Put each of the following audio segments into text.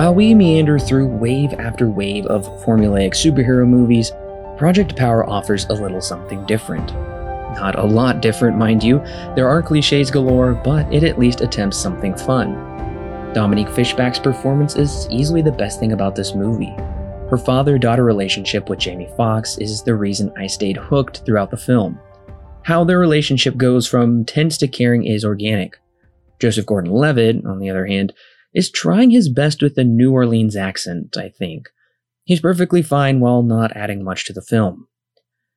While we meander through wave after wave of formulaic superhero movies, Project Power offers a little something different. Not a lot different, mind you. There are cliches galore, but it at least attempts something fun. Dominique Fishback's performance is easily the best thing about this movie. Her father-daughter relationship with Jamie Foxx is the reason I stayed hooked throughout the film. How their relationship goes from tense to caring is organic. Joseph Gordon-Levitt, on the other hand, is trying his best with a New Orleans accent, I think. He's perfectly fine while not adding much to the film.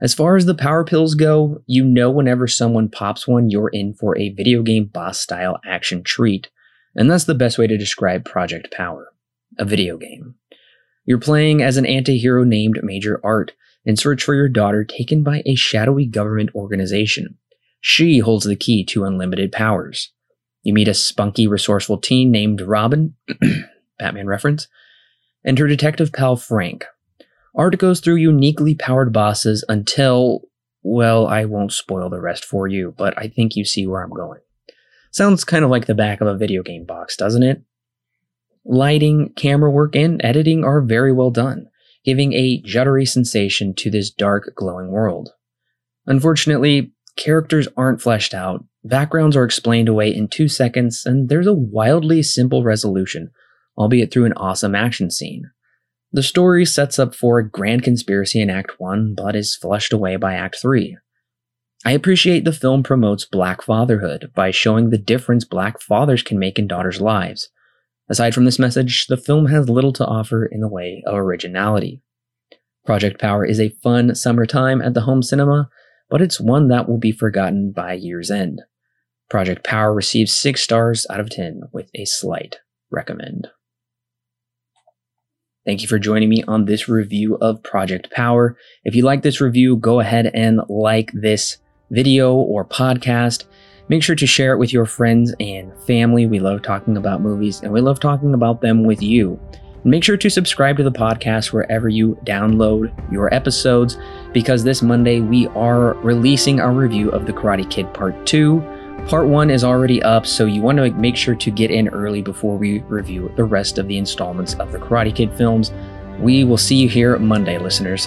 As far as the power pills go, you know whenever someone pops one, you're in for a video game boss-style action treat, and that's the best way to describe Project Power, a video game. You're playing as an anti-hero named Major Art in search for your daughter taken by a shadowy government organization. She holds the key to unlimited powers. You meet a spunky, resourceful teen named Robin, Batman reference, and her detective pal Frank. Art goes through uniquely powered bosses until, well, I won't spoil the rest for you, but I think you see where I'm going. Sounds kind of like the back of a video game box, doesn't it? Lighting, camera work, and editing are very well done, giving a juddery sensation to this dark, glowing world. Unfortunately, characters aren't fleshed out, backgrounds are explained away in 2 seconds, and there's a wildly simple resolution, albeit through an awesome action scene. The story sets up for a grand conspiracy in Act 1, but is flushed away by Act 3. I appreciate the film promotes Black fatherhood by showing the difference Black fathers can make in daughters' lives. Aside from this message, the film has little to offer in the way of originality. Project Power is a fun summertime at the home cinema, but it's one that will be forgotten by year's end. Project Power receives 6 stars out of 10 with a slight recommend. Thank you for joining me on this review of Project Power. If you like this review, go ahead and like this video or podcast. Make sure to share it with your friends and family. We love talking about movies and we love talking about them with you. Make sure to subscribe to the podcast wherever you download your episodes, because this Monday we are releasing our review of The Karate Kid Part 2. Part 1 is already up, so you want to make sure to get in early before we review the rest of the installments of The Karate Kid films. We will see you here Monday, listeners.